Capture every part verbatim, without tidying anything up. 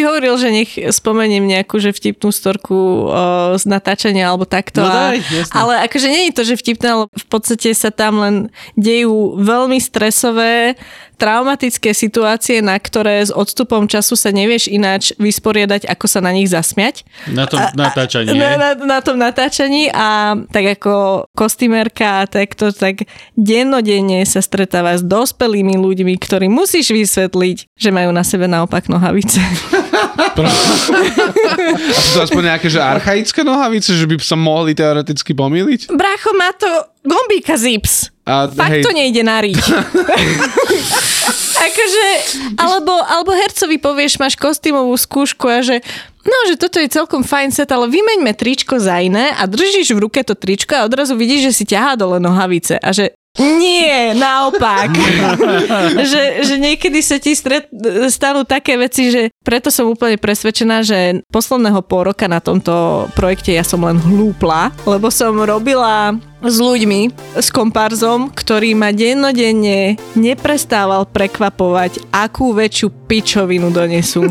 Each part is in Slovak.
si hovoril, že nech spomeniem nejakú, že vtipnú storku o, z natáčania alebo takto. No daj, jasne. Ale akože nie je to, že vtipné, ale v podstate sa tam len dejú veľmi stresové, traumatické situácie, na ktoré s odstupom času sa nevieš ináč vysporiadať, ako sa na nich zasmiať. Na tom a, natáčaní. A, na, na, na tom natáčaní a tak ako kostýmerka a takto, tak dennodenne sa stretáva s dospelými ľuďmi, ktorým musíš vysvetliť, že majú na sebe naopak nohavice. A sú to aspoň nejaké, že archaické nohavice, že by sa mohli teoreticky pomýliť? Brácho, má to gombíka zips. A, Fakt hej. to nejde nariť. Akože, alebo, alebo hercovi povieš, máš kostýmovú skúšku a že no, že toto je celkom fajn set, ale vymeňme tričko za iné a držíš v ruke to tričko a odrazu vidíš, že si ťahá dole nohavice a že nie, naopak. že, že niekedy sa ti stret, stanú také veci, že preto som úplne presvedčená, že posledného pol roka na tomto projekte ja som len hlúpla, lebo som robila s ľuďmi, s komparzom, ktorý ma dennodenne neprestával prekvapovať, akú väčšiu pičovinu donesú.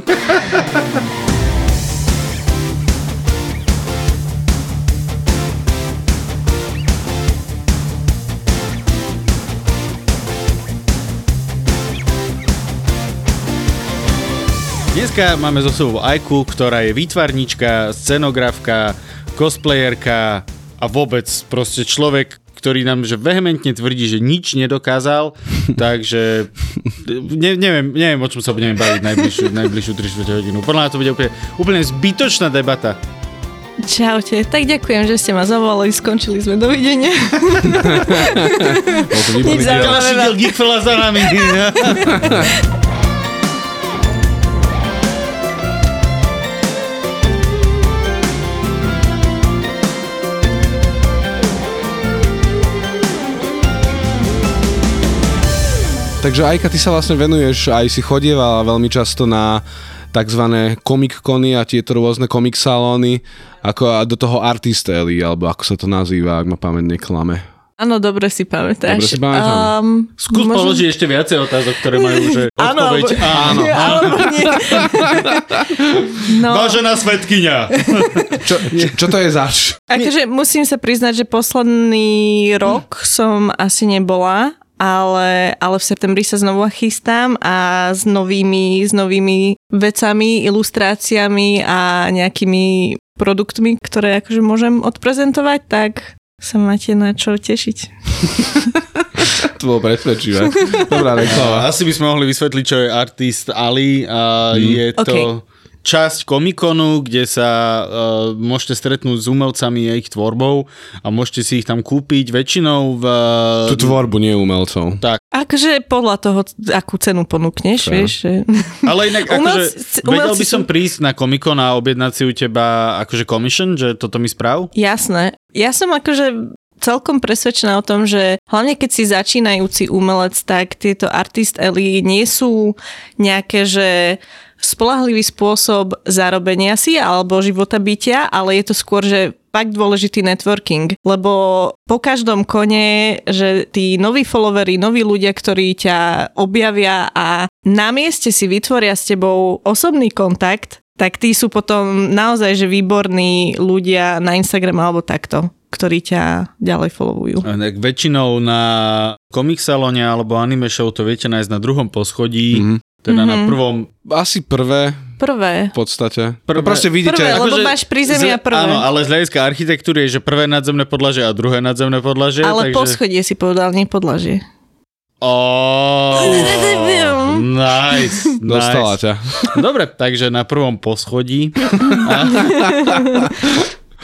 Dneska máme so sebou Ajku, ktorá je výtvarnička, scenografka, cosplayerka a vôbec proste človek, ktorý nám že vehementne tvrdí, že nič nedokázal, takže ne, neviem, neviem, o čom sa budeme baviť najbližšiu, najbližšiu tri štyri hodinu. Podľa mňa to bude úplne, úplne zbytočná debata. Čaute, tak ďakujem, že ste ma zavolali, skončili sme, dovidenia. Nič zaujímavé. Gifla za nami. Takže Ajka, ty sa vlastne venuješ, aj si chodievala veľmi často na takzvané Comic-Cony a tieto rôzne komiksalóny, ako a do toho Artist Alley, alebo ako sa to nazýva, ak ma pamäť neklame. Áno, dobre si pamätáš. Dobre si pamätám. Um, Skús možno... položiť ešte viacej otázok, ktoré majú že odpoveď. Áno, áno. No. Vážená svedkyňa. čo, čo, čo to je zač? Akože musím sa priznať, že posledný rok som asi nebola, Ale, ale v septembri sa znovu chystám a s novými, s novými vecami, ilustráciami a nejakými produktmi, ktoré akože môžem odprezentovať, tak sa máte na čo tešiť. To bolo presvedčivé. Dobrá reklama. Asi by sme mohli vysvetliť, čo je Artist Alley. A mm. Je to... Okay. Časť Comic-Conu, kde sa uh, môžete stretnúť s umelcami a ich tvorbou a môžete si ich tam kúpiť väčšinou v... Uh, tú tvorbu, nie umelcov. Tak. Akože podľa toho, akú cenu ponúkneš, tak. Vieš. Že... Ale inak, akože vedel by som prísť na Comic-Con a objednať si u teba akože commission, že toto mi správ? Jasné. Ja som akože... celkom presvedčená o tom, že hlavne keď si začínajúci umelec, tak tieto Artist Alley nie sú nejaké, že spoľahlivý spôsob zarobenia si alebo života bytia, ale je to skôr, že fakt dôležitý networking, lebo po každom kone, že tí noví followery, noví ľudia, ktorí ťa objavia a na mieste si vytvoria s tebou osobný kontakt, tak tí sú potom naozaj, že výborní ľudia na Instagram alebo takto, ktorí ťa ďalej followujú. Tak väčšinou na komiksalóne alebo anime show to viete nájsť na druhom poschodí, mm-hmm. teda mm-hmm. na prvom... Asi prvé. Prvé. V podstate. Prvé. To proste vidíte. Prvé, lebo máš prízemia prvé. Áno, ale z hľadiska architektúry je, že prvé nadzemné podlažie a druhé nadzemné podlažie. Ale takže... poschodie si povedal, nie podlažie. Oh, nice, nice. Dostala ťa. Dobre, takže na prvom poschodí...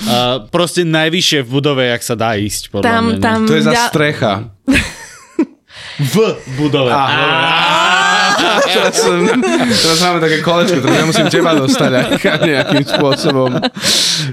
Uh, proste najvyššie v budove, jak sa dá ísť. Podľa tam, mňa, tam, to je za ja... strecha. V budove. Teraz, teraz máme také kolečko, to ja musím teba dostať nejakým spôsobom.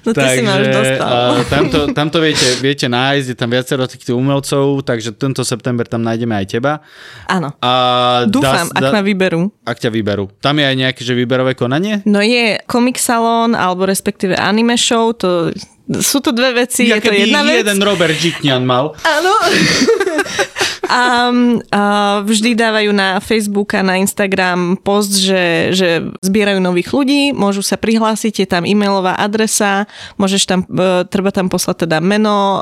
No ty takže, si ma už dostal. Uh, tamto, tamto viete, viete nájsť, je tam viacero týchto umelcov, takže tento september tam nájdeme aj teba. Áno. Uh, Dúfam, da, ak ma vyberú. Ak ťa vyberú. Tam je aj nejaké že výberové konanie? No je komik salón, alebo respektíve anime show, to... Sú to dve veci, ja, je to jedna vec. Ja keby jeden Robert Žitňan mal. Áno. A, a vždy dávajú na Facebook a na Instagram post, že, že zbierajú nových ľudí, môžu sa prihlásiť, je tam e-mailová adresa, môžeš tam, treba tam poslať teda meno,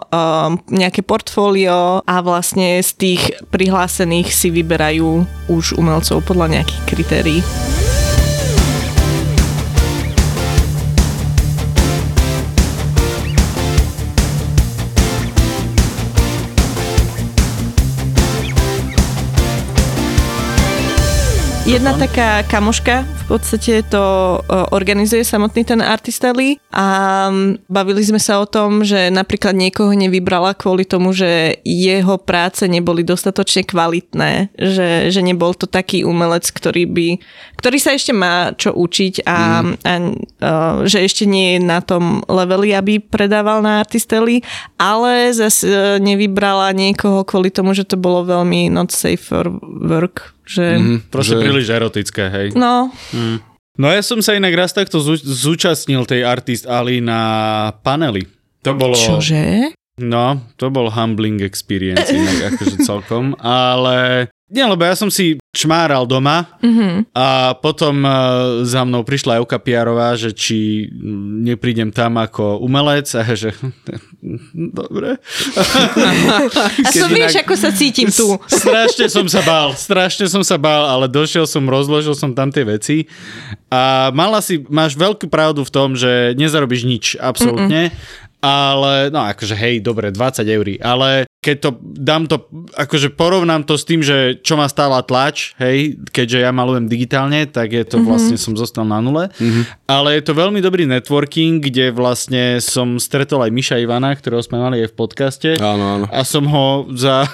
nejaké portfólio a vlastne z tých prihlásených si vyberajú už umelcov podľa nejakých kritérií. Jedna taká kamoška, v podstate to organizuje samotný ten Artist Alley a bavili sme sa o tom, že napríklad niekoho nevybrala kvôli tomu, že jeho práce neboli dostatočne kvalitné, že, že nebol to taký umelec, ktorý by, ktorý sa ešte má čo učiť a, mm. a, a že ešte nie je na tom leveli, aby predával na Artist Alley, ale zase nevybrala niekoho kvôli tomu, že to bolo veľmi not safe for work. Že... Mm, proste že... príliš erotické, hej. No. Mm. No ja som sa inak raz takto zú- zúčastnil tej Artist Alley na paneli. To bolo... Čože? No, to bol humbling experience inak akože celkom, ale... Nie, lebo ja som si čmáral doma mm-hmm. a potom za mnou prišla Euka Piarová, že či neprídem tam ako umelec a že dobre. A som vieš, ako sa cítim tu. Strašne som sa bál, strašne som sa bál, ale došiel som, rozložil som tam tie veci a mala si, máš veľkú pravdu v tom, že nezarobíš nič, absolútne. Mm-mm. Ale, no akože hej, dobre, dvadsať eur, ale keď to dám to, akože porovnám to s tým, že čo ma stála tlač, hej, keďže ja malujem digitálne, tak je to mm-hmm. vlastne, som zostal na nule, mm-hmm. ale je to veľmi dobrý networking, kde vlastne som stretol aj Miša Ivana, ktorého sme mali aj v podcaste. Áno, áno. A som ho za...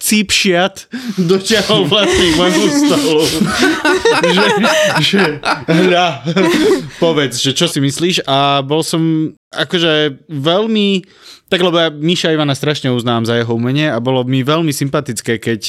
cípšiat doťahol vlastne k môjmu stolu. že, že, hľa, povedz, že čo si myslíš? A bol som akože veľmi, tak lebo ja Miša Ivana strašne uznám za jeho umenie a bolo mi veľmi sympatické, keď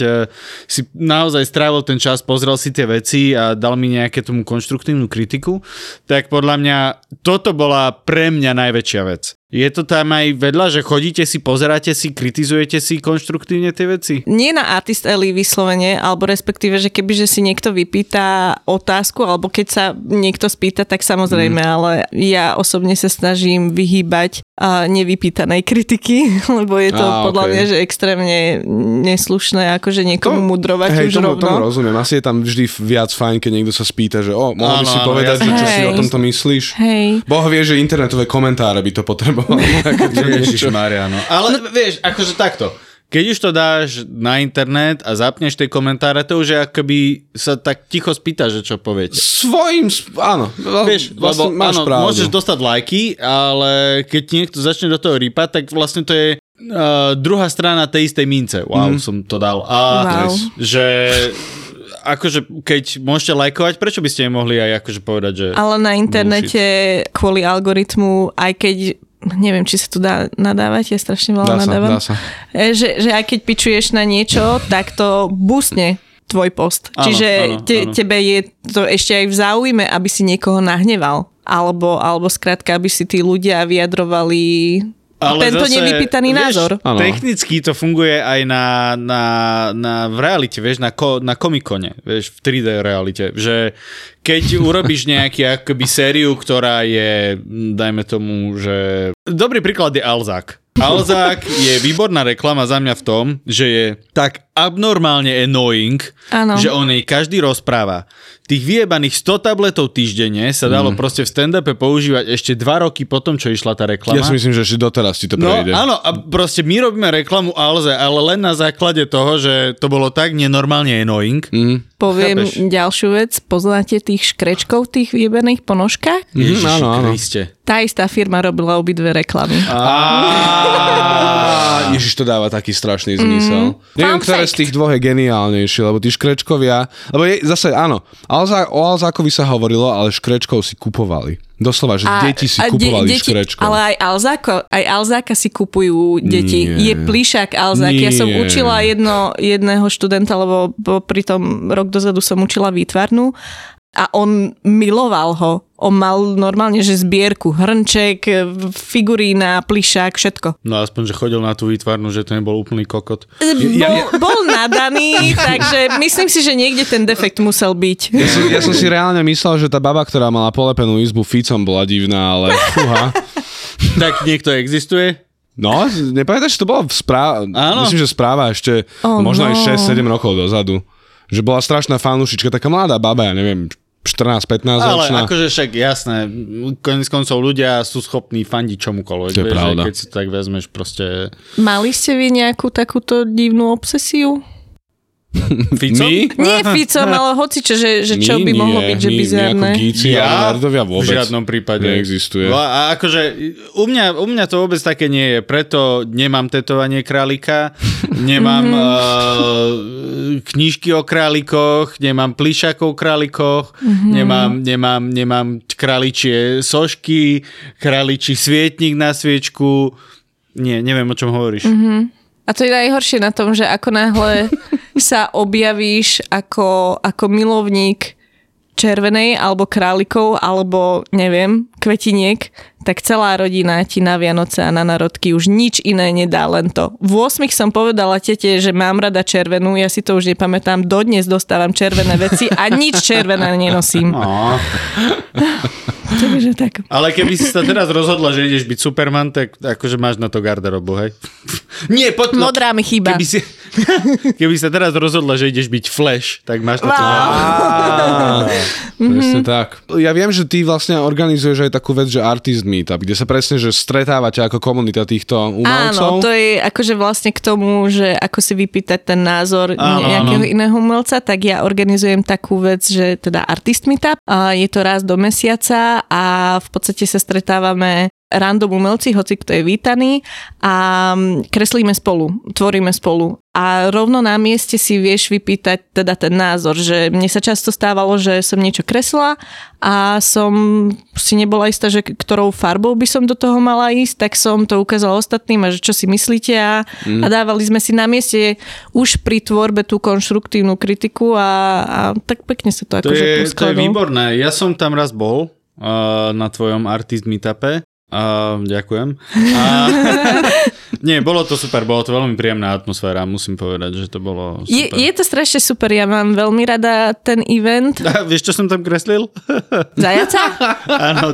si naozaj strávil ten čas, pozrel si tie veci a dal mi nejaké tomu konštruktívnu kritiku, tak podľa mňa toto bola pre mňa najväčšia vec. Je to tam aj vedľa, že chodíte si, pozeráte si, kritizujete si konštruktívne tie veci? Nie na Artist Alley vyslovene, alebo respektíve, že kebyže si niekto vypýta otázku, alebo keď sa niekto spýta, tak samozrejme, mm. ale ja osobne sa snažím vyhýbať a nevypýtanej kritiky, lebo je to ah, podľa okay. mňa, že extrémne neslušné, akože niekomu to, mudrovať hej, už tomu, rovno. Hej, tomu rozumiem. Asi je tam vždy viac fajn, keď niekto sa spýta, že o, mohol by si povedať, ja že, čo hej. si o tomto myslíš? Hej. Boh vie, že internetové komentáre by to potreboval. Ježišmária, no. Ale vieš, akože takto. Keď už to dáš na internet a zapneš tie komentáre, to už je akoby sa tak ticho spýta, že čo poviete. Svojím, sp- áno. Vieš, vlastne lebo, máš áno, pravdu. Môžeš dostať lajky, ale keď niekto začne do toho rýpať, tak vlastne to je uh, druhá strana tej istej mince. Wow, mm. som to dal. A wow. Že... Akože keď môžete lajkovať, prečo by ste nemohli aj akože povedať, že... Ale na internete bullshit. Kvôli algoritmu, aj keď... Neviem, či sa tu dá nadávať, ja strašne veľa nadávam. Dá sa. Že, že aj keď pičuješ na niečo, tak to boostne tvoj post. Áno, čiže áno, te, áno. tebe je to ešte aj v záujme, aby si niekoho nahneval. Alebo, alebo skrátka, aby si tí ľudia vyjadrovali... Ale tento nevypýtaný názor. Vieš, technicky to funguje aj na, na, na v realite, vieš, na, ko, na Comic-Cone, vieš, v tri dé realite, že keď urobíš nejakú akoby sériu, ktorá je, dajme tomu, že... Dobrý príklad je Alzák. Alzák je výborná reklama za mňa v tom, že je tak abnormálne annoying, ano. Že o nej každý rozpráva. Tých vyjebaných sto tabletov týždenne sa dalo mm. proste v stand-upe používať ešte dva roky potom, čo išla tá reklama. Ja si myslím, že ešte doteraz ti to prejde. No áno, a proste my robíme reklamu Alze, ale len na základe toho, že to bolo tak nenormálne annoying. Mm. Poviem Chápeš? Ďalšiu vec. Poznáte tých škrečkov v tých vyjebených ponožkách? Ježiši áno, áno. Kriste. Tá istá firma robila obidve reklamy. Ježiš, to dáva taký strašný zmysel. Mm. Neviem, ktoré z tých dvoch je geniálnejšie, lebo tí škrečkovia, lebo je, zase áno, Alza, o Alzákovi sa hovorilo, ale škrečkov si kupovali. Doslova, že a, deti si kupovali de, deti, škrečkov. Ale aj, Alzáko, aj Alzáka si kupujú deti. Nie. Je plišák Alzák. Nie. Ja som učila jedno, jedného študenta, lebo pritom rok dozadu som učila výtvarnú. A on miloval ho. On mal normálne, že zbierku, hrnček, figurína, plyšák, všetko. No aspoň, že chodil na tú výtvarnú, že to nebol úplný kokot. Bol, bol nadaný, takže myslím si, že niekde ten defekt musel byť. Ja som, ja som si reálne myslel, že tá baba, ktorá mala polepenú izbu Ficom, bola divná, ale fúha. Tak niekto existuje? No, nepamätáš, že to bolo v správe, myslím, že správa ešte oh, možno no. aj šesť sedem rokov dozadu. Že bola strašná fanušička, taká mladá baba, ja neviem, štrnásť pätnásť ročná. Ale akože však jasné, koniec koncov ľudia sú schopní fandiť čomukoľvek. To je pravda. Keď si tak vezmeš proste... Mali ste vy nejakú takúto divnú obsesiu? Ficom? My? Nie Ficom, ale hociče, že, že čo my by mohlo nie, byť, že bizárne. My gíci, ja v žiadnom prípade neexistuje. A akože u mňa, u mňa to vôbec také nie je, preto nemám tetovanie králika, nemám uh, knižky o králikoch, nemám plišákov o králikoch, nemám, nemám, nemám králičie sošky, králičí svietnik na sviečku. Nie, neviem, o čom hovoríš. Uh-huh. A to je najhoršie na tom, že ako náhle sa objavíš ako, ako milovník červenej alebo králikov alebo neviem, kvetiniek, tak celá rodina ti na Vianoce a na narodky už nič iné nedá, len to. V ôsmich som povedala tete, že mám rada červenú, ja si to už nepamätám, dodnes dostávam červené veci a nič červené nenosím. No. Takže tak. Ale keby si sa teraz rozhodla, že ideš byť Superman, tak akože máš na to garderobu, hej? Nie, poď... Modrá mi chýba. Keby si, keby si sa teraz rozhodla, že ideš byť Flash, tak máš na to... Presne tak. Ja viem, že ty vlastne organizuješ aj takú vec, že Artist Meetup, kde sa presne, že stretávate ako komunita týchto umelcov. Áno, to je akože vlastne k tomu, že ako si vypýtať ten názor áno, nejakého áno. iného umelca, tak ja organizujem takú vec, že teda Artist Meetup. Je to raz do mesiaca a v podstate sa stretávame random umelci, hoci kto je vítaný a kreslíme spolu, tvoríme spolu. A rovno na mieste si vieš vypýtať teda ten názor, že mne sa často stávalo, že som niečo kresla a som si nebola istá, že ktorou farbou by som do toho mala ísť, tak som to ukázala ostatným a že čo si myslíte a, mm. a dávali sme si na mieste už pri tvorbe tú konštruktívnu kritiku a, a tak pekne sa to, to akože poskladalo. To je výborné. Ja som tam raz bol uh, na tvojom Artist Meetupe. Uh, ďakujem. A, nie, bolo to super, bolo to veľmi príjemná atmosféra, musím povedať, že to bolo super. Je, je to strašne super, ja mám veľmi rada ten event. A vieš, čo som tam kreslil? Zajaca? Áno,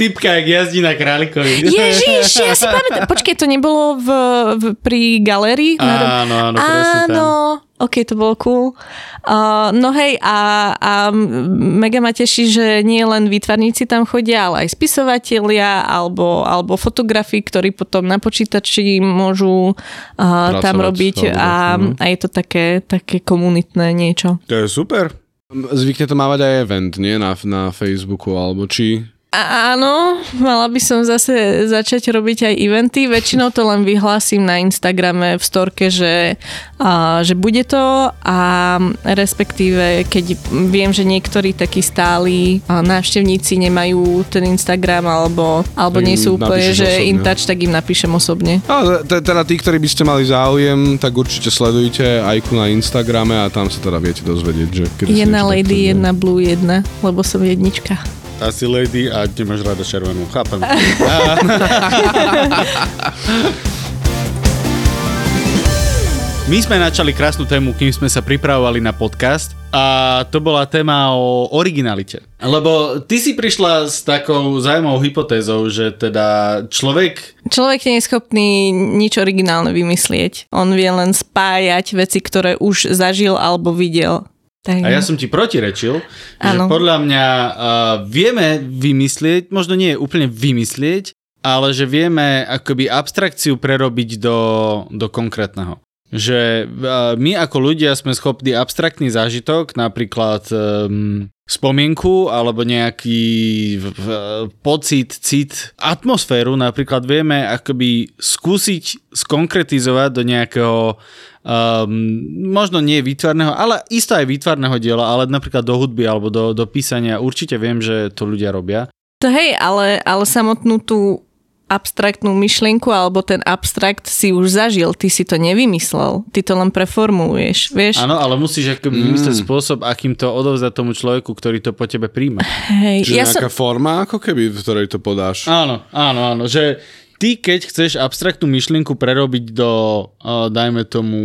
typka, jak jazdí na králikovi. Ježiš, ja si pamätám, počkej, to nebolo v, v, pri galérii? Áno, áno, presne tam. Áno. OK, to bolo cool. Uh, no hej, a, a mega ma teší, že nie len výtvarníci tam chodia, ale aj spisovatelia alebo, alebo fotografi, ktorí potom na počítači môžu uh, tam robiť a, a je to také, také komunitné niečo. To je super. Zvykne to mávať aj event, nie? Na, na Facebooku alebo či... A áno, mala by som zase začať robiť aj eventy. Väčšinou to len vyhlásim na Instagrame v storke, že, a, že bude to a respektíve, keď viem, že niektorí takí stáli návštevníci nemajú ten Instagram alebo, alebo nie sú úplne, že in touch, tak im napíšem osobne. No, teda tí, ktorí by ste mali záujem, tak určite sledujte Ajku na Instagrame a tam sa teda viete dozvedieť, že... Jedna lady, jedna blue, jedna, lebo som jednička. Asi lady a nemáš rada červenú, chápem. My sme načali krásnu tému, kým sme sa pripravovali na podcast a to bola téma o originalite. Lebo ty si prišla s takou zaujímavou hypotézou, že teda človek... Človek nie je schopný nič originálne vymyslieť. On vie len spájať veci, ktoré už zažil alebo videl. A ja som ti protirečil, že podľa mňa uh, vieme vymyslieť, možno nie úplne vymyslieť, ale že vieme akoby abstrakciu prerobiť do, do konkrétneho. Že uh, my ako ľudia sme schopní abstraktný zážitok, napríklad um, spomienku alebo nejaký uh, pocit, cit, atmosféru napríklad vieme akoby skúsiť skonkretizovať do nejakého Um, možno nie výtvarného, ale isto aj výtvarného diela, ale napríklad do hudby alebo do, do písania. Určite viem, že to ľudia robia. To hej, ale, ale samotnú tú abstraktnú myšlienku alebo ten abstrakt si už zažil, ty si to nevymyslel, ty to len preformuluješ, vieš? Áno, ale musíš akým vymyslieť mm. spôsob, akým to odovzdať tomu človeku, ktorý to po tebe príjma. Hej, Čiže ja nejaká som... forma, ako keby, v ktorej to podáš. Áno, áno, áno, že ty keď chceš abstraktnú myšlienku prerobiť do, uh, dajme tomu,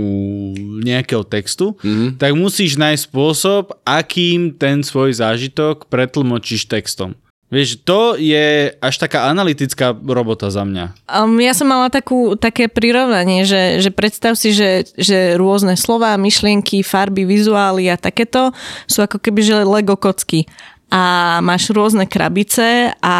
nejakého textu, mm. tak musíš nájsť spôsob, akým ten svoj zážitok pretlmočíš textom. Vieš, to je až taká analytická robota za mňa. Um, ja som mala takú, také prirovnanie, že, že predstav si, že, že rôzne slová, myšlienky, farby, vizuály a takéto sú ako keby že Lego kocky. A máš rôzne krabice a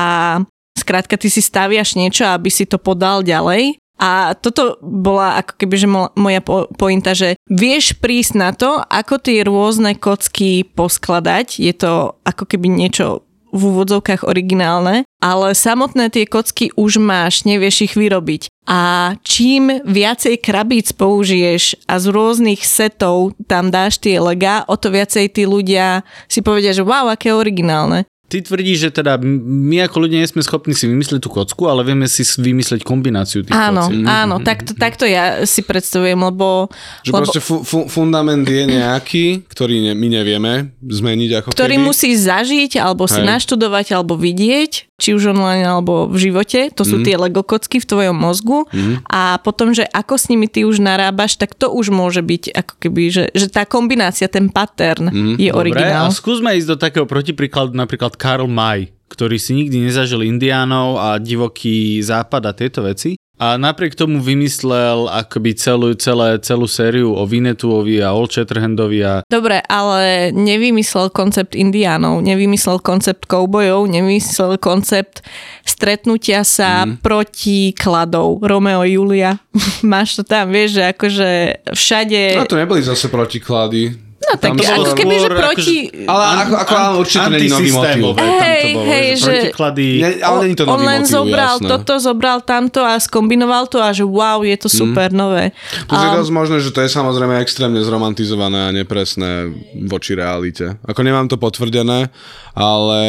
skrátka ty si staviaš niečo, aby si to podal ďalej. A toto bola ako keby, že moja pointa, že vieš prísť na to, ako tie rôzne kocky poskladať. Je to ako keby niečo v úvodzovkách originálne, ale samotné tie kocky už máš, nevieš ich vyrobiť. A čím viacej krabíc použiješ a z rôznych setov tam dáš tie legá, o to viacej tí ľudia si povedia, že wow, aké originálne. Ty tvrdíš, že teda my ako ľudia nie sme schopní si vymyslieť tú kocku, ale vieme si vymyslieť kombináciu tých kocí. Áno, kocí. áno, takto tak ja si predstavujem, lebo... Že lebo, proste fu- fu- fundament je nejaký, ktorý ne, my nevieme zmeniť ako ktorý kedy. Musí zažiť, alebo Hej. si naštudovať, alebo vidieť, či už online, alebo v živote. To sú mm. tie Lego kocky v tvojom mozgu. Mm. A potom, že ako s nimi ty už narábaš, tak to už môže byť ako keby, že, že tá kombinácia, ten pattern mm. je Dobre, originál. A skúsme ísť do takého protipríkladu, napríklad Karl May, ktorý si nikdy nezažil Indiánov a divoký západ a tieto veci. A napriek tomu vymyslel akoby celú, celé, celú sériu o Winnetouovi a Old Chatterhandovi a... Dobre, ale nevymyslel koncept Indiánov, nevymyslel koncept koubojov, nevymyslel koncept stretnutia sa mm. proti kladov. Romeo a Julia. Máš to tam, vieš, že akože všade... No to neboli zase protiklady. No tak, ako keby, že proti... Akože, ale ako, ako an, určite není nový motiv. Hej, bolo, hej, že... Protiklady... Ne, ale není to nový motiv, jasné. On len zobral toto, zobral tamto a skombinoval to a že wow, je to super mm. nové. To um, je dosť možné, že to je samozrejme extrémne zromantizované a nepresné voči realite. Ako nemám to potvrdené, ale...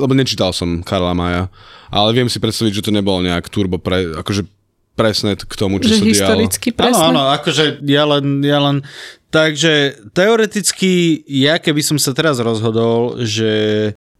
Lebo nečítal som Karla Maya, ale viem si predstaviť, že to nebolo nejak turbo pre... Akože presné k tomu, čo že sa dialo. Že historicky presné. Áno, áno, akože ja len... Ja len takže teoreticky, ja keby som sa teraz rozhodol, že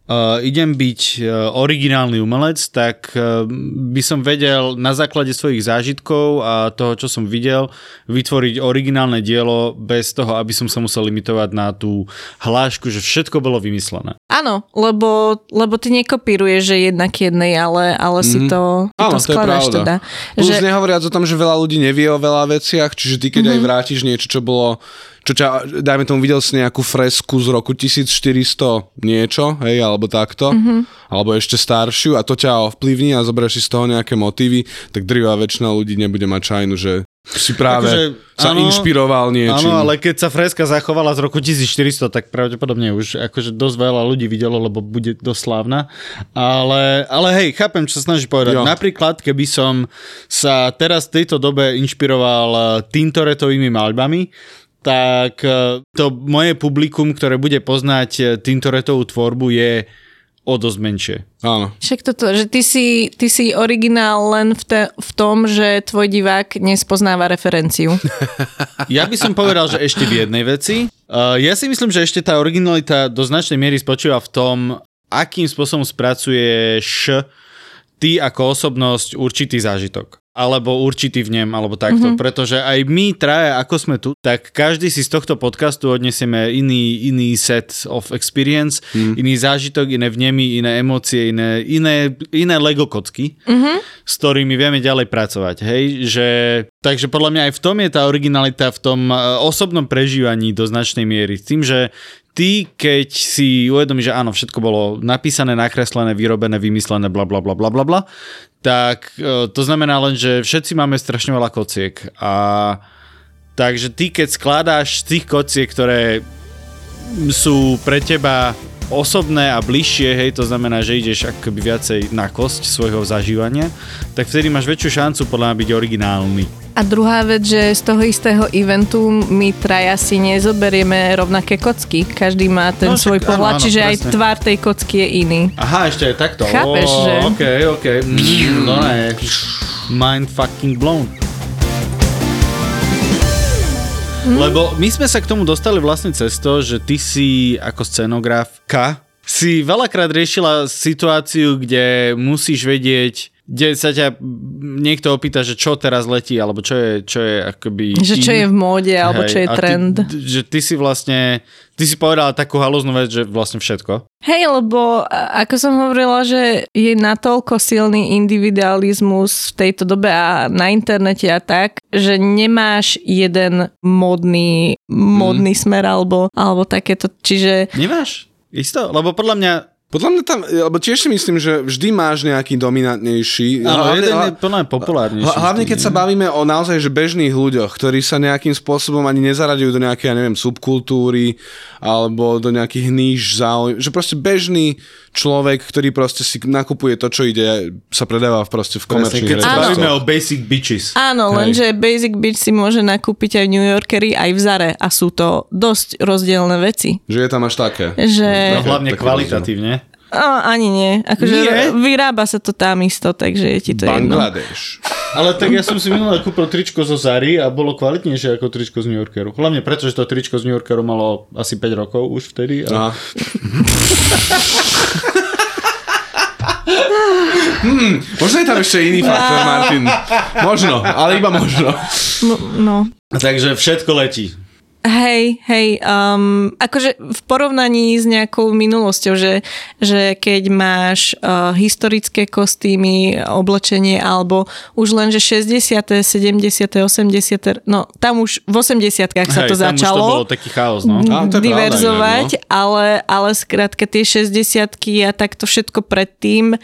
uh, idem byť uh, originálny umelec, tak uh, by som vedel na základe svojich zážitkov a toho, čo som videl, vytvoriť originálne dielo bez toho, aby som sa musel limitovať na tú hlášku, že všetko bolo vymyslené. Áno, lebo, lebo ty nekopíruješ, že jednak jednej, ale, ale si to, mm. áno, to skladáš to teda. Plus že... nehovoriac o tom, že veľa ľudí nevie o veľa veciach, čiže ty keď mm-hmm. aj vrátiš niečo, čo bolo, čo ťa, dajme tomu, videl si nejakú fresku z roku tisícštyristo niečo, hej, alebo takto, mm-hmm. alebo ešte staršiu a to ťa ovplyvní a zoberieš si z toho nejaké motívy, tak drvivá väčšina ľudí nebude mať čajnu, že... Si práve akože, sa áno, inšpiroval niečím. Áno, ale keď sa freska zachovala z roku tisícštyristo, tak pravdepodobne už akože dosť veľa ľudí videlo, lebo bude dosť slávna. Ale, ale hej, chápem, čo snaží povedať. Jo. Napríklad, keby som sa teraz v tejto dobe inšpiroval Tintorettovými maľbami, tak to moje publikum, ktoré bude poznať Tintorettovú tvorbu, je o dosť menšie. Áno. Však toto, že ty si, ty si originál len v, te, v tom, že tvoj divák nespoznáva referenciu. Ja by som povedal, že ešte v jednej veci. Uh, ja si myslím, že ešte tá originalita do značnej miery spočíva v tom, akým spôsobom spracuješ ty ako osobnosť určitý zážitok. Alebo určitý vnem, alebo takto. Mm-hmm. Pretože aj my traja, ako sme tu, tak každý si z tohto podcastu odnesieme iný, iný set of experience, mm. iný zážitok, iné vnemy, iné emócie, iné, iné, iné Lego kocky, mm-hmm. s ktorými vieme ďalej pracovať. Hej? Že, takže podľa mňa aj v tom je tá originalita v tom osobnom prežívaní do značnej miery. Tým, že ty, keď si uvedomíš, že áno, všetko bolo napísané, nakreslené, vyrobené, vymyslené, bla, bla, bla, bla, bla, bla, tak e, to znamená len, že všetci máme strašne veľa kociek. A takže ty, keď skladáš z tých kociek, ktoré sú pre teba osobné a bližšie, hej, to znamená, že ideš akoby viacej na kosť svojho zažívania, tak vtedy máš väčšiu šancu podľa mňa byť originálny. A druhá vec, že z toho istého eventu my traja si nezoberieme rovnaké kocky. Každý má ten no, svoj však, pohľad, áno, áno, čiže presne. Aj tvár tej kocky je iný. Aha, ešte aj takto. Chápeš, oh, že? Ok, ok. Mm, no ne. Mind fucking blown. Mm. Lebo my sme sa k tomu dostali vlastne cez to, že ty si ako scenografka si veľakrát riešila situáciu, kde musíš vedieť, kde sa ťa niekto opýta, že čo teraz letí, alebo čo je, čo je akoby... Že čo je v móde, alebo hej, čo je trend. Ty, že ty si vlastne... Ty si povedala takú halúznú vec, že vlastne všetko. Hej, lebo ako som hovorila, že je natoľko silný individualizmus v tejto dobe a na internete a tak, že nemáš jeden modný, modný hmm. smer, alebo, alebo takéto, čiže... Nemáš? Isto? Lebo podľa mňa... Podľa mňa tam, lebo tiež si myslím, že vždy máš nejaký dominantnejší. Áno, jeden je plne populárnejší. Hlavne keď sa bavíme o naozaj že bežných ľuďoch, ktorí sa nejakým spôsobom ani nezaraďujú do nejakej, ja neviem, subkultúry alebo do nejakých níž záujem. Že proste bežný človek, ktorý proste si nakupuje to, čo ide, sa predáva proste v komerčných reťazcoch. Keď sa bavíme o basic bitches. Áno, lenže basic bitch si môže nakúpiť aj New Yorkery, aj v Zare a sú to dosť rozdielne veci. Že je tam až také. Že... No, hlavne kvalitatívne. Oh, ani nie. Akože nie? Vyrába sa to tam isto, takže je ti to Bangladeš. Jedno. Ale tak ja som si minulé kúpil tričko zo Zary a bolo kvalitnejšie ako tričko z New Yorkeru. Hlavne preto, že to tričko z New Yorkeru malo asi päť rokov už vtedy. A... No. hmm, možno je tam ešte iný faktor, Martin. Možno, ale iba možno. No, no. Takže všetko letí. Hej, hej, um, akože v porovnaní s nejakou minulosťou, že, že keď máš uh, historické kostýmy, oblečenie, alebo už len, že šesťdesiate, sedemdesiate, osemdesiate, no tam už v osemdesiatkach sa hej, to začalo. Hej, tam už to bolo taký chaos, no. A, to diverzovať, pravda, ale, ale skrátka tie šesťdesiatky a takto všetko predtým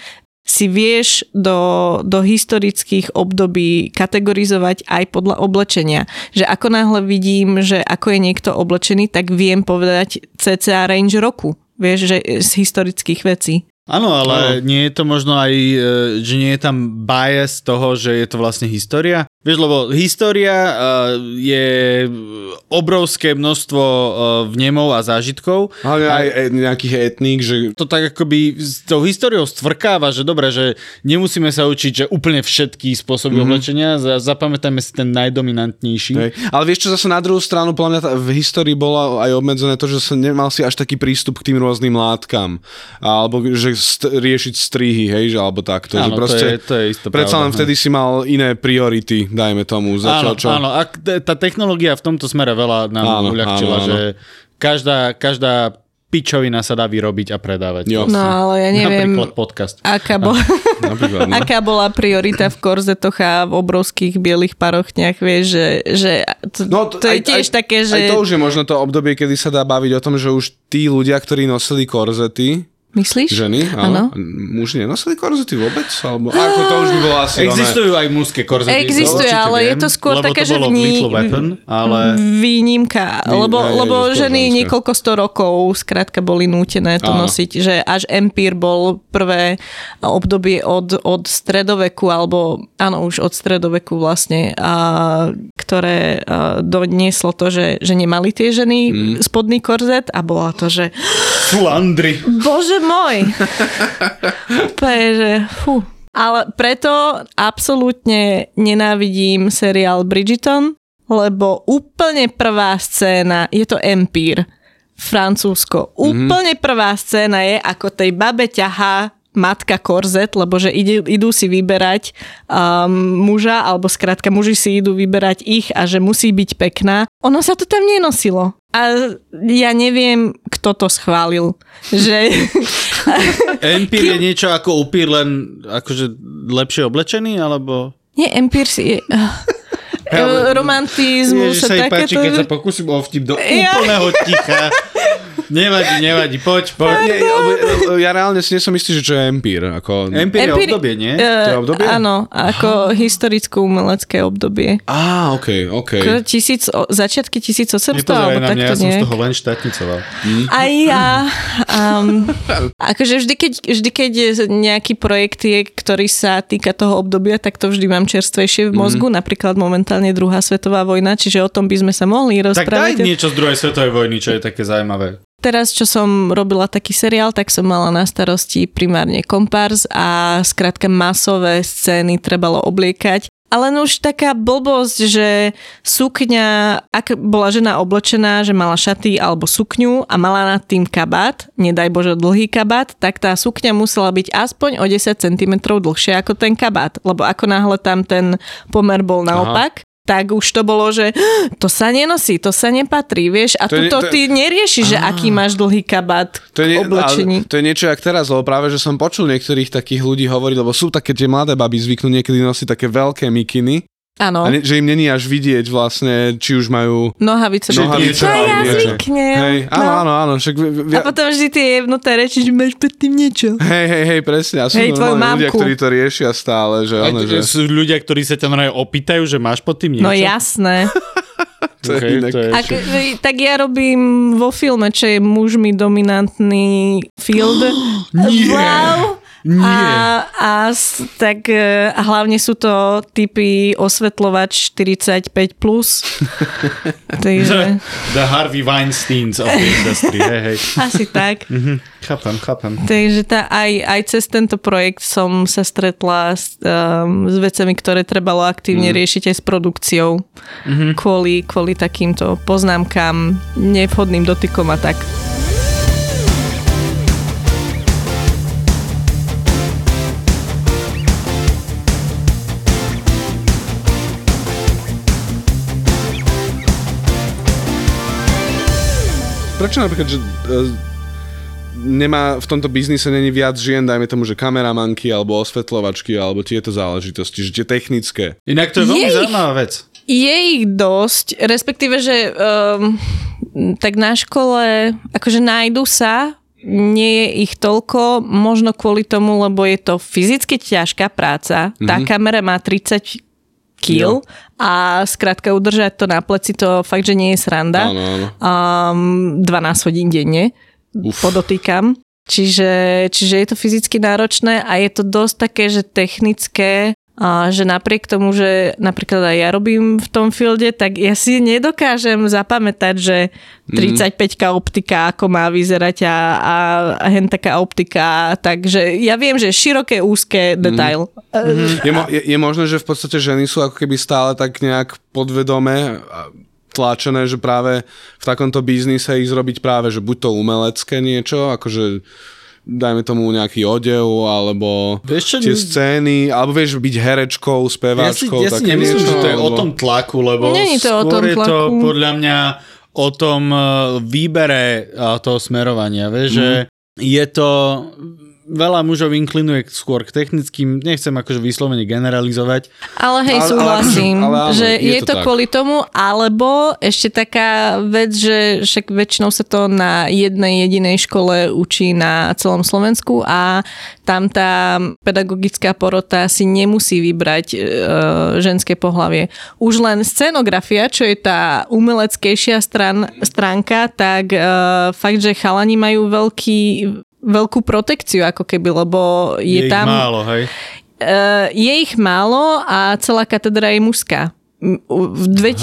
si vieš do, do historických období kategorizovať aj podľa oblečenia. Že ako náhle vidím, že ako je niekto oblečený, tak viem povedať cca range roku. Vieš, že z historických vecí. Áno, ale no. Nie je to možno aj, že nie je tam bias toho, že je to vlastne história? Vieš, lebo história je obrovské množstvo vnemov a zážitkov. Ale aj, aj nejakých etník, že... To tak akoby s tou históriou stvrkáva, že dobre, že nemusíme sa učiť, že úplne všetky spôsoby mm-hmm. oblečenia, zapamätajme si ten najdominantnejší. Hej. Ale vieš čo, zase na druhú stranu, podľa mňa v histórii bola aj obmedzené to, že sa nemal si až taký prístup k tým rôznym látkam. Alebo že St- riešiť strihy, hej, že, alebo takto. Áno, že proste, to je, to je isto pravda. Predsa len vtedy si mal iné priority, dajme tomu. Začal, áno, čo... áno. A tá technológia v tomto smere veľa nám áno, uľahčila, áno, áno. Že každá, každá pičovina sa dá vyrobiť a predávať. Jo. No, ale ja neviem, napríklad podcast. Aká, bo- napríklad, no. Aká bola priorita v korzetoch a v obrovských bielých parochňach, vieš, že, že to, no, to, to aj, je tiež aj, také, že... Aj to už je možno to obdobie, kedy sa dá baviť o tom, že už tí ľudia, ktorí nosili korzety, myslíš? Ženy, áno. Muži nenosili korzety vôbec? Alebo... Ako to už by bolo asi... Existujú aj mužské korzety. Existuje, ale viem, je to skôr také, že vní... Weapon, ale... výnimka. Vý... Lebo, aj, lebo aj, ženy aj, niekoľko sto rokov skrátka boli nútené to áno. nosiť. Že až Empire bol prvé obdobie od, od stredoveku, alebo áno, už od stredoveku vlastne, a, ktoré a, donieslo to, že, že nemali tie ženy mm. spodný korzet a bola to, že... Flandry. Bože môj. Péže, fú. Ale preto absolútne nenávidím seriál Bridgerton, lebo úplne prvá scéna, je to Empire, Francúzsko, úplne prvá scéna je, ako tej babe ťahá matka korzet, lebo že ide, idú si vyberať um, muža, alebo skrátka muži si idú vyberať ich a že musí byť pekná. Ono sa to tam nenosilo. A ja neviem, kto to schválil. Že... Empire je niečo ako upír, len akože lepšie oblečený, alebo... Nie, Empire si je... Romantizmus a takéto... Ježiš, sa jej páči, keď sa pokúsim o vtip do úplného ticha. Nevadí, nevadí, poď, poď. Nie, ja reálne si nesom istý, že čo je Empire. Ako... Empire je obdobie, nie? Uh, je obdobie? Áno, ako historické umelecké obdobie. Á, okej, okej. Začiatky tisícosemsto, alebo takto nejak. Ja som z toho len štátnicoval. Hm? Aj ja. Um, akože vždy keď, vždy, keď je nejaký projekt, je, ktorý sa týka toho obdobia, tak to vždy mám čerstvejšie v mozgu. Mm. Napríklad momentálne druhá svetová vojna, čiže o tom by sme sa mohli rozprávať. Tak daj niečo z druhej svetovej vojny, čo je také zaujímavé. Teraz, čo som robila taký seriál, tak som mala na starosti primárne kompárs a skrátka masové scény trebalo obliekať. Ale no už taká blbosť, že sukňa, ak bola žena oblečená, že mala šaty alebo sukňu a mala nad tým kabát, nedaj Bože dlhý kabát, tak tá sukňa musela byť aspoň o desať centimetrov dlhšia ako ten kabát, lebo ako náhle tam ten pomer bol naopak. Aha. Tak už to bolo, že to sa nenosí, to sa nepatrí, vieš, a to tuto je, to ty neriešiš, že aký máš dlhý kabát k to je, oblečení. To je niečo jak teraz, lebo práve, že som počul niektorých takých ľudí hovoriť, lebo sú také tie mladé baby zvyknú niekedy nosiť také veľké mikiny. Áno. Ne, že im není až vidieť vlastne, či už majú... Nohavice. Nohavice. No ja zvyknem. Hej, áno, áno, áno. Však via... A potom vždy tie jevnuté reči, že máš pod tým niečo. Hej, hej, hej, presne. A sú hej, tvoju mamku. Ľudia, ktorí to riešia stále. Že, ono, že... Sú ľudia, ktorí sa ťa normálne opýtajú, že máš pod tým niečo? No jasné. Okay, ak, tak ja robím vo filme, čo je mužmi dominantný field. Nie. Wow. Nie. A, a, tak, a hlavne sú to typy osvetľovač štyridsaťpäť plus. Takže... The Harvey Weinsteins of the industry. Hey, hey. Asi tak. Mm-hmm. Chápam, chápam. Takže tá, aj, aj cez tento projekt som sa stretla s, um, s vecami, ktoré trebalo aktívne mm. riešiť aj s produkciou. Mm-hmm. Kvôli, kvôli takýmto poznámkam, nevhodným dotykom a tak. Prečo napríklad, že uh, nemá v tomto biznise není viac žien, dajme tomu, že kameramanky, alebo osvetľovačky, alebo tieto záležitosti, že tie technické. Inak to je veľmi je zaujímavá vec. Je ich dosť, respektíve, že um, tak na škole, akože nájdu sa, nie je ich toľko, možno kvôli tomu, lebo je to fyzicky ťažká práca. Mm-hmm. Tá kamera má tridsať kíl a skrátka udržať to na pleci, to fakt, že nie je sranda. Áno, áno. Um, dvanásť hodín denne. Uf. Podotýkam. Čiže, čiže je to fyzicky náročné a je to dosť také, že technické, a že napriek tomu, že napríklad aj ja robím v tom fielde, tak ja si nedokážem zapamätať, že tridsaťpäťka optika, ako má vyzerať a, a hen taká optika, takže ja viem, že široké, úzké, detail. Mm. Je, mo- je, je možné, že v podstate ženy sú ako keby stále tak nejak podvedomé tlačené, že práve v takomto biznise ich zrobiť práve, že buď to umelecké niečo, akože dajme tomu nejaký odev, alebo vieš, tie scény, alebo vieš byť herečkou, speváčkou. Ja si, ja si nemyslím, niečo, že to je alebo... o tom tlaku, lebo nie je to skôr o tom tlaku. Je to podľa mňa o tom výbere toho smerovania. Vieš, mm. že je to... Veľa mužov inklinuje skôr k technickým, nechcem akože vyslovene generalizovať. Ale hej, ale, súhlasím, ale, ale, že je, je to, to kvôli tomu, alebo ešte taká vec, že však väčšinou sa to na jednej jedinej škole učí na celom Slovensku a tam tá pedagogická porota si nemusí vybrať e, ženské pohlavie. Už len scenografia, čo je tá umeleckejšia stran, stránka, tak e, fakt, že chalani majú veľký... veľkú protekciu, ako keby, lebo je, je tam... Je ich málo, hej? Uh, je ich málo a celá katedra je mužská. Dve,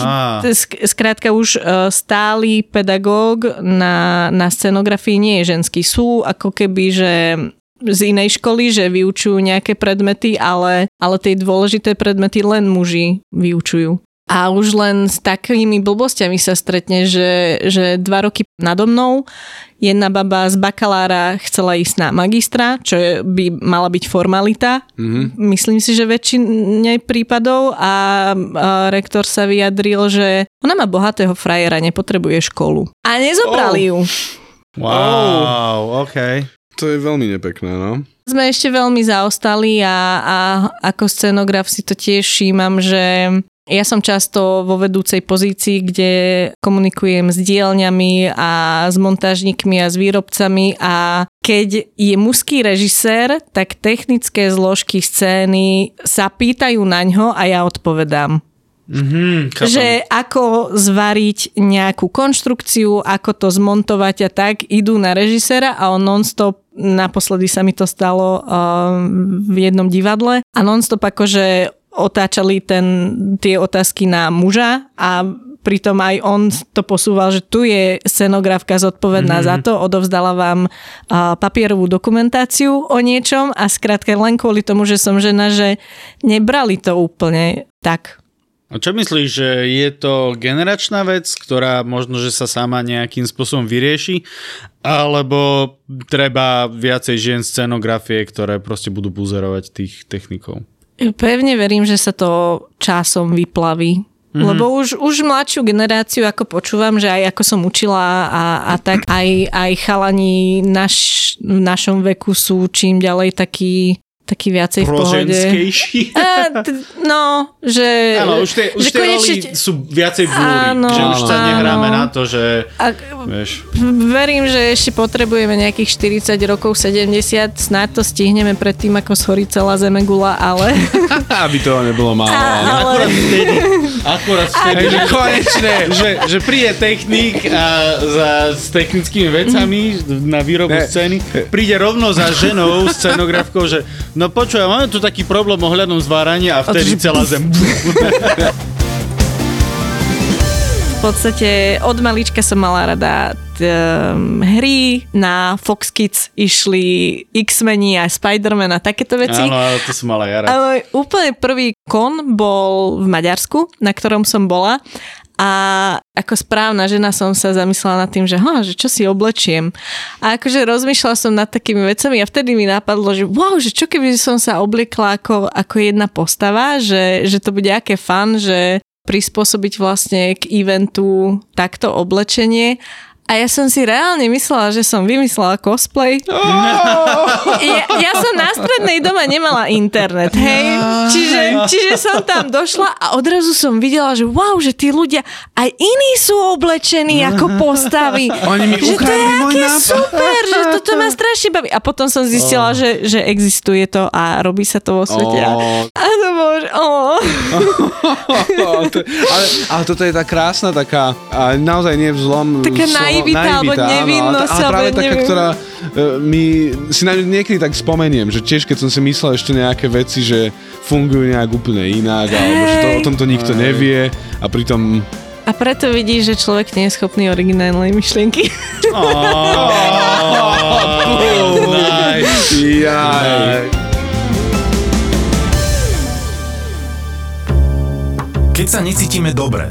skrátka už stály pedagóg na, na scenografii nie je ženský. Sú ako keby, že z inej školy, že vyučujú nejaké predmety, ale, ale tie dôležité predmety len muži vyučujú. A už len s takými blbostiami sa stretne, že, že dva roky nado mnou jedna baba z bakalára chcela ísť na magistra, čo je, by mala byť formalita. Mm-hmm. Myslím si, že väčšine prípadov a, a rektor sa vyjadril, že ona má bohatého frajera, nepotrebuje školu. A nezobrali oh. ju. Wow, oh. OK. To je veľmi nepekné, no. Sme ešte veľmi zaostali a, a ako scenograf si to tiež všímam, že Ja som často vo vedúcej pozícii, kde komunikujem s dielňami a s montážnikmi a s výrobcami a keď je mužský režisér, tak technické zložky scény sa pýtajú na ňo a ja odpovedám. Mm-hmm, že ako zvariť nejakú konštrukciu, ako to zmontovať a tak, idú na režiséra a on non-stop, naposledy sa mi to stalo um, v jednom divadle a non-stop akože otáčali ten, tie otázky na muža a pritom aj on to posúval, že tu je scenografka zodpovedná mm. za to, odovzdala vám uh, papierovú dokumentáciu o niečom a skrátka len kvôli tomu, že som žena, že nebrali to úplne tak. A čo myslíš, že je to generačná vec, ktorá možno, že sa sama nejakým spôsobom vyrieši, alebo treba viacej žien scenografie, ktoré proste budú buzerovať tých technikov? Pevne verím, že sa to časom vyplaví. Mm-hmm. Lebo už, už mladšiu generáciu, ako počúvam, že aj ako som učila a, a tak, aj, aj chalani naš, v našom veku sú čím ďalej taký, taký viacej v pohode. Proženskejší? T- no, že... Áno, už tie, už tie konečne... roli sú viacej búry, áno, že už áno, sa nehráme áno. na to, že... A, vieš. Verím, že ešte potrebujeme nejakých štyridsať rokov, sedemdesiat, snáď to stihneme pred tým, ako schorí celá zemegula, ale... Aby toho nebolo málo, ale... Akurát vtedy. Akurát vtedy, že konečne, že, že príde technik a za, s technickými vecami na výrobu ne. scény, príde rovno za ženou, scenografkou, že no počujem, máme tu taký problém ohľadom zvárania a vtedy celá zem. V podstate od malička som mala rada t- hry, na Fox Kids išli X-meni a Spider-Man a takéto veci. Áno, to som mala ja rád. Ale úplne prvý kon bol v Maďarsku, na ktorom som bola. A ako správna žena som sa zamyslela nad tým, že, ha, že čo si oblečiem. A akože rozmýšľala som nad takými vecami a vtedy mi napadlo, že wow, že čo keby som sa obliekla ako, ako jedna postava, že, že to bude aké fun, že prispôsobiť vlastne k eventu takto oblečenie. A ja som si reálne myslela, že som vymyslela cosplay. Oh! Ja, ja som na strednej doma nemala internet, hej. Čiže, čiže som tam došla a odrazu som videla, že wow, že tí ľudia aj iní sú oblečení ako postavy. Oni mi že to je aký super, že toto ma strašne baví. A potom som zistila, oh. že, že existuje to a robí sa to vo svete. Oh. A to bože, oh. ale, ale toto je tá krásna taká, naozaj nie vzlom... Taká naj- Naivita, alebo nevinnosť. Ale práve neviem. Taká, ktorá uh, mi, si na ňu niekedy tak spomeniem, že tiež keď som si myslel ešte nejaké veci, že fungujú nejak úplne inak, hey. Alebo že to, o tomto nikto hey. Nevie a pritom... A preto vidíš, že človek nie je schopný originálnej myšlienky. Keď sa necítime dobre,